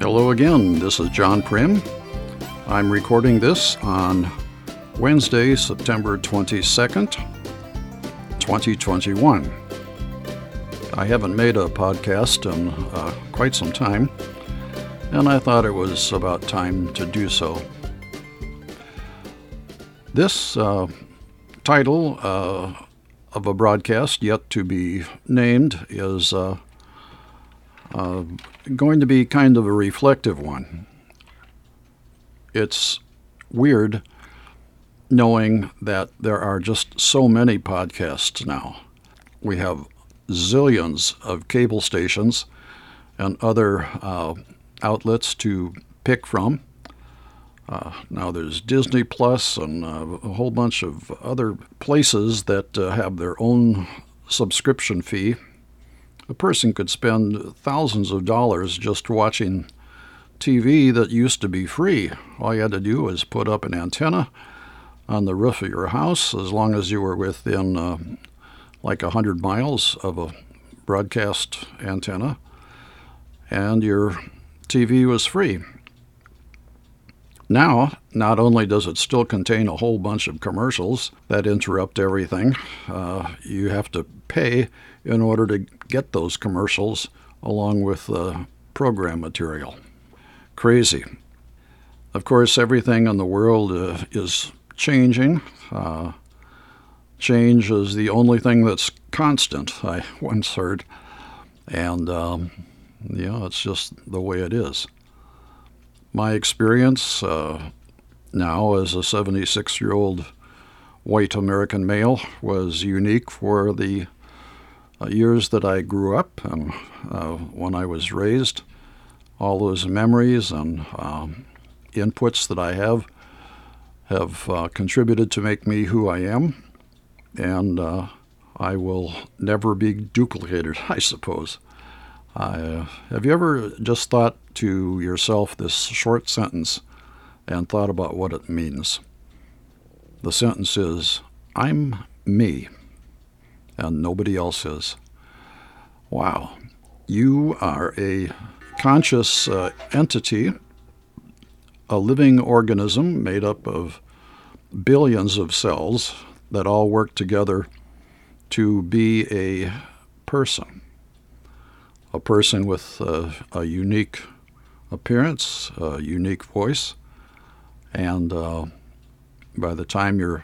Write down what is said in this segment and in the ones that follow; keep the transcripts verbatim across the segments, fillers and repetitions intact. Hello again, this is John Prim. I'm recording this on Wednesday, September twenty-second, twenty twenty-one. I haven't made a podcast in uh, quite some time, and I thought it was about time to do so. This uh, title uh, of a broadcast yet to be named is Uh, Uh, going to be kind of a reflective one. It's weird knowing that there are just so many podcasts now. We have zillions of cable stations and other uh, outlets to pick from. Uh, now there's Disney Plus and uh, a whole bunch of other places that uh, have their own subscription fee. A person could spend thousands of dollars just watching T V that used to be free. All you had to do was put up an antenna on the roof of your house, as long as you were within uh, like one hundred miles of a broadcast antenna, and your T V was free. Now, not only does it still contain a whole bunch of commercials that interrupt everything, uh, you have to pay in order to get those commercials along with uh, program material. Crazy. Of course, everything in the world uh, is changing. Uh, change is the only thing that's constant, I once heard. And, um, yeah, it's just the way it is. My experience uh, now as a seventy-six-year-old white American male was unique for the uh, years that I grew up and uh, when I was raised. All those memories and um, inputs that I have have uh, contributed to make me who I am, and uh, I will never be duplicated, I suppose. Uh, have you ever just thought to yourself this short sentence and thought about what it means? The sentence is, I'm me, and nobody else is. Wow. You are a conscious uh, entity, a living organism made up of billions of cells that all work together to be a person. A person with uh, a unique appearance, a unique voice, and uh, by the time you're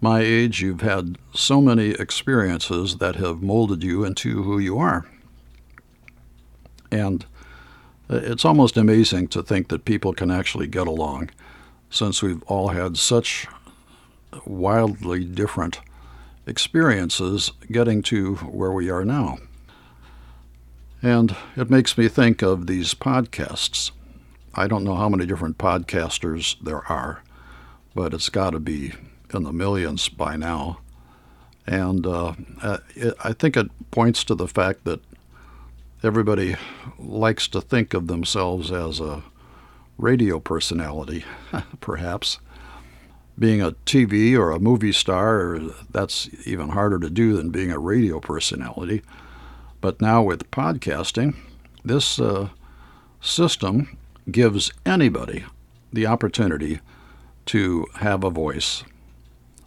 my age, you've had so many experiences that have molded you into who you are. And it's almost amazing to think that people can actually get along, since we've all had such wildly different experiences getting to where we are now. And it makes me think of these podcasts. I don't know how many different podcasters there are, but it's got to be in the millions by now. And uh, I think it points to the fact that everybody likes to think of themselves as a radio personality, perhaps. Being a T V or a movie star, that's even harder to do than being a radio personality. But now with podcasting, this uh, system gives anybody the opportunity to have a voice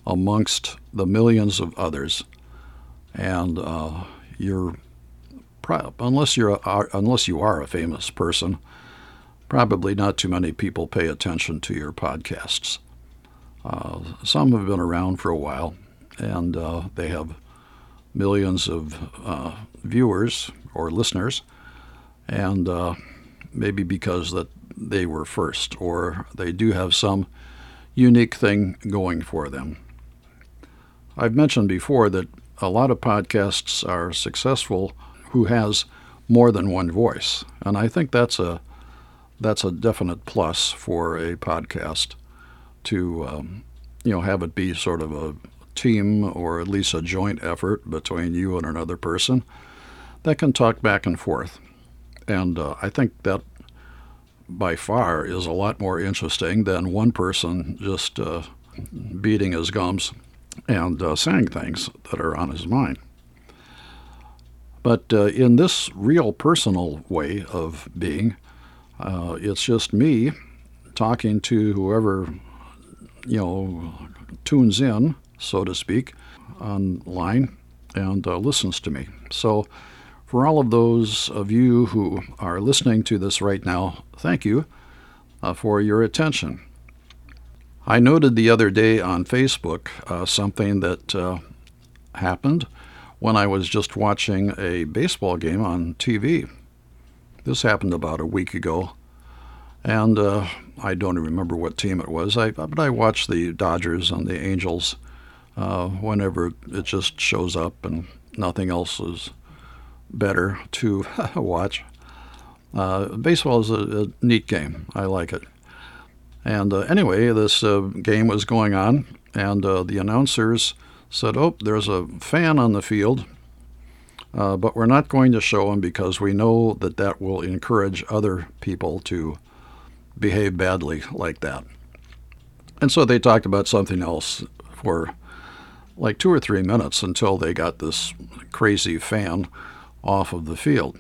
amongst the millions of others. And uh, you're pro- unless you're a, unless you are a famous person, probably not too many people pay attention to your podcasts. Uh, some have been around for a while, and uh, they have millions of uh, viewers or listeners, and uh, maybe because that they were first, or they do have some unique thing going for them. I've mentioned before that a lot of podcasts are successful who has more than one voice, and I think that's a that's a definite plus for a podcast to um, you know have it be sort of a team, or at least a joint effort between you and another person that can talk back and forth. And uh, I think that by far is a lot more interesting than one person just uh, beating his gums and uh, saying things that are on his mind. But uh, in this real personal way of being, Uh, it's just me talking to whoever, you know, tunes in, so to speak, online and uh, listens to me. So for all of those of you who are listening to this right now, thank you uh, for your attention. I noted the other day on Facebook uh, something that uh, happened when I was just watching a baseball game on T V. This happened about a week ago, and uh, I don't remember what team it was, I, but I watched the Dodgers and the Angels uh, whenever it just shows up and nothing else is better to watch. Uh, baseball is a, a neat game. I like it. And uh, anyway, this uh, game was going on, and uh, the announcers said, oh, there's a fan on the field, uh, but we're not going to show him because we know that that will encourage other people to behave badly like that. And so they talked about something else for like two or three minutes until they got this crazy fan off of the field.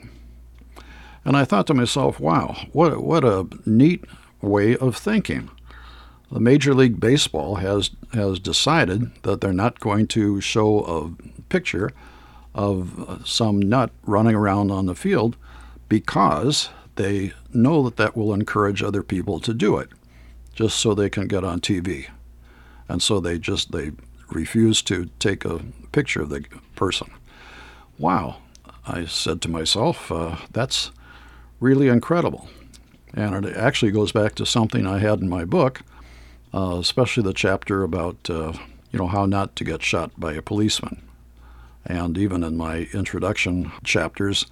And I thought to myself, wow, what what a neat way of thinking. The Major League Baseball has has decided that they're not going to show a picture of some nut running around on the field because they know that that will encourage other people to do it, just so they can get on T V. And so they just they refuse to take a picture of the person. Wow, I said to myself, uh, that's really incredible. And it actually goes back to something I had in my book, uh, especially the chapter about uh, you know how not to get shot by a policeman. And even in my introduction chapters,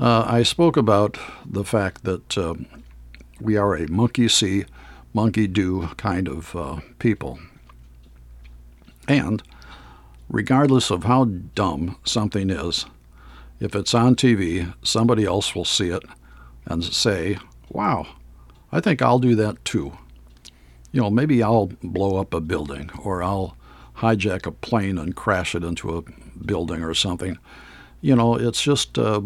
uh, I spoke about the fact that uh, we are a monkey-see, monkey-do kind of uh, people. And regardless of how dumb something is, if it's on T V, somebody else will see it and say, wow, I think I'll do that too. You know, maybe I'll blow up a building, or I'll hijack a plane and crash it into a building or something. You know, it's just uh,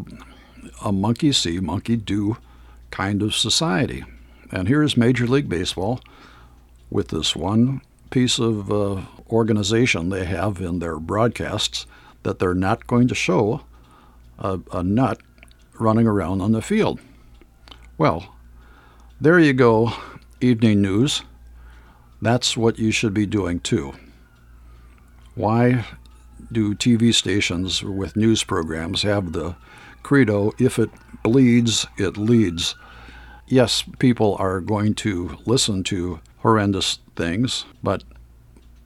a monkey-see, monkey-do kind of society. And here's Major League Baseball with this one piece of uh, organization they have in their broadcasts that they're not going to show a, a nut running around on the field. Well, there you go, evening news. That's what you should be doing too. Why do T V stations with news programs have the credo, if it bleeds, it leads? Yes, people are going to listen to horrendous things, but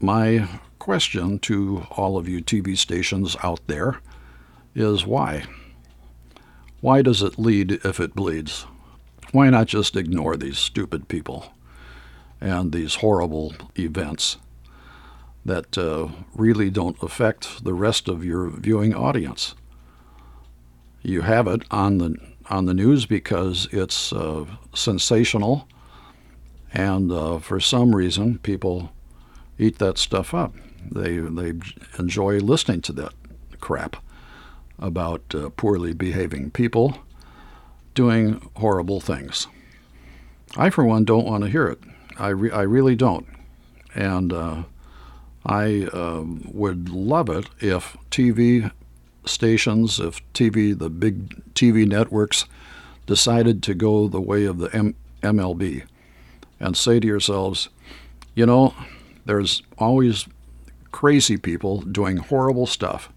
my question to all of you T V stations out there is why? Why does it lead if it bleeds? Why not just ignore these stupid people and these horrible events that uh, really don't affect the rest of your viewing audience? You have it on the on the news because it's uh, sensational, and uh, for some reason people eat that stuff up. They they enjoy listening to that crap about uh, poorly behaving people doing horrible things. I, for one, don't want to hear it. I, re- I really don't. And uh, I uh, would love it if T V stations, if T V, the big T V networks, decided to go the way of the M L B and say to yourselves, you know, there's always crazy people doing horrible stuff,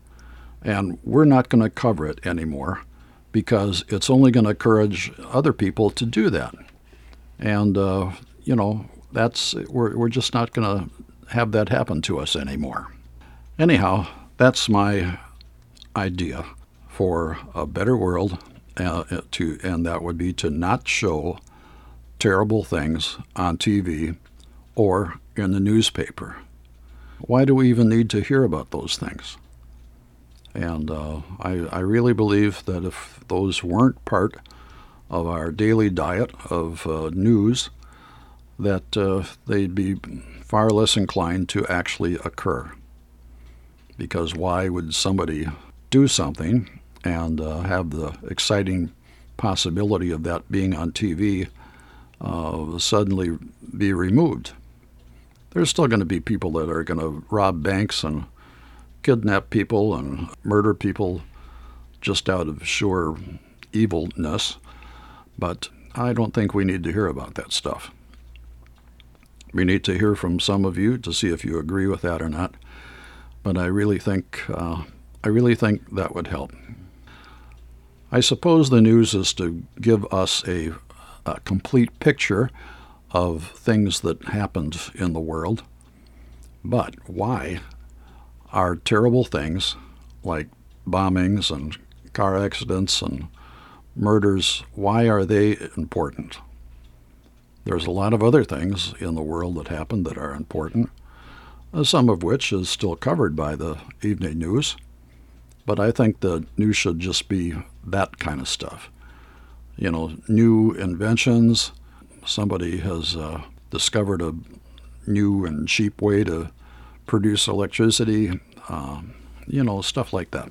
and we're not going to cover it anymore, because it's only going to encourage other people to do that. And, uh, you know, that's we're, we're just not going to have that happen to us anymore. Anyhow, that's my idea for a better world, uh, to, and that would be to not show terrible things on T V or in the newspaper. Why do we even need to hear about those things? And uh, I, I really believe that if those weren't part of our daily diet of uh, news, that uh, they'd be far less inclined to actually occur. Because why would somebody do something and uh, have the exciting possibility of that being on T V uh, suddenly be removed. There's still going to be people that are going to rob banks and kidnap people and murder people just out of sheer evilness, but I don't think we need to hear about that stuff. We need to hear from some of you to see if you agree with that or not, but I really think uh, I really think that would help. I suppose the news is to give us a, a complete picture of things that happened in the world, but why are terrible things like bombings and car accidents and murders, why are they important? There's a lot of other things in the world that happen that are important, some of which is still covered by the evening news, but I think the news should just be that kind of stuff. You know, new inventions, somebody has uh, discovered a new and cheap way to produce electricity, uh, you know, stuff like that.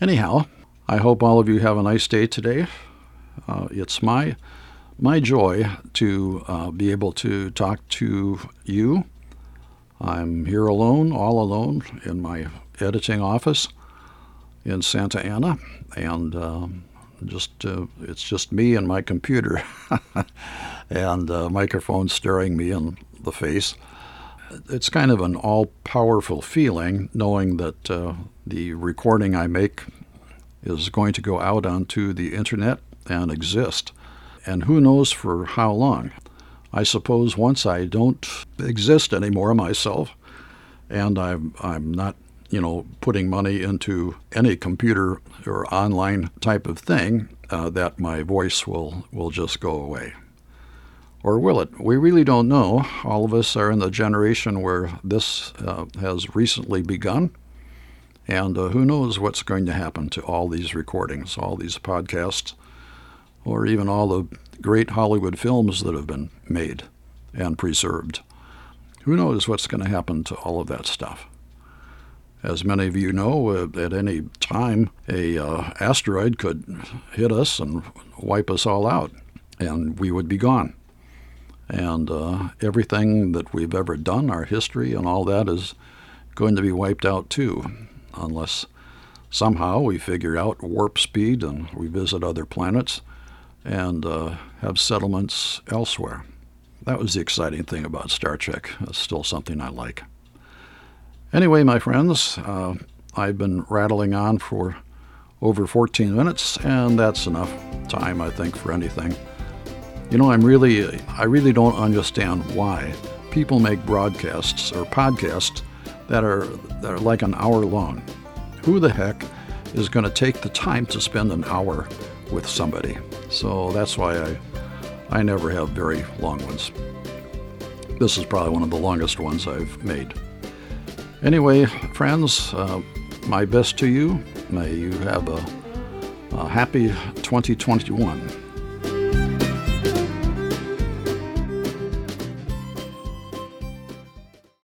Anyhow, I hope all of you have a nice day today. Uh, it's my my joy to uh, be able to talk to you. I'm here alone, all alone, in my editing office in Santa Ana, and uh, just uh, it's just me and my computer and a microphone staring me in the face. It's kind of an all-powerful feeling knowing that uh, the recording I make is going to go out onto the internet and exist, and who knows for how long. I suppose once I don't exist anymore myself, and I'm, I'm not, you know, putting money into any computer or online type of thing, uh, that my voice will, will just go away. Or will it? We really don't know. All of us are in the generation where this uh, has recently begun, and uh, who knows what's going to happen to all these recordings, all these podcasts, or even all the great Hollywood films that have been made and preserved. Who knows what's going to happen to all of that stuff? As many of you know, uh, at any time, a uh, asteroid could hit us and wipe us all out, and we would be gone. And uh, everything that we've ever done, our history and all that, is going to be wiped out too, unless somehow we figure out warp speed and we visit other planets and uh, have settlements elsewhere. That was the exciting thing about Star Trek. It's still something I like. Anyway, my friends, uh, I've been rattling on for over fourteen minutes, and that's enough time, I think, for anything. You know, I'm really, I really don't understand why people make broadcasts or podcasts that are, that are like an hour long. Who the heck is going to take the time to spend an hour with somebody? So that's why I, I never have very long ones. This is probably one of the longest ones I've made. Anyway, friends, uh, my best to you. May you have a, a happy twenty twenty-one.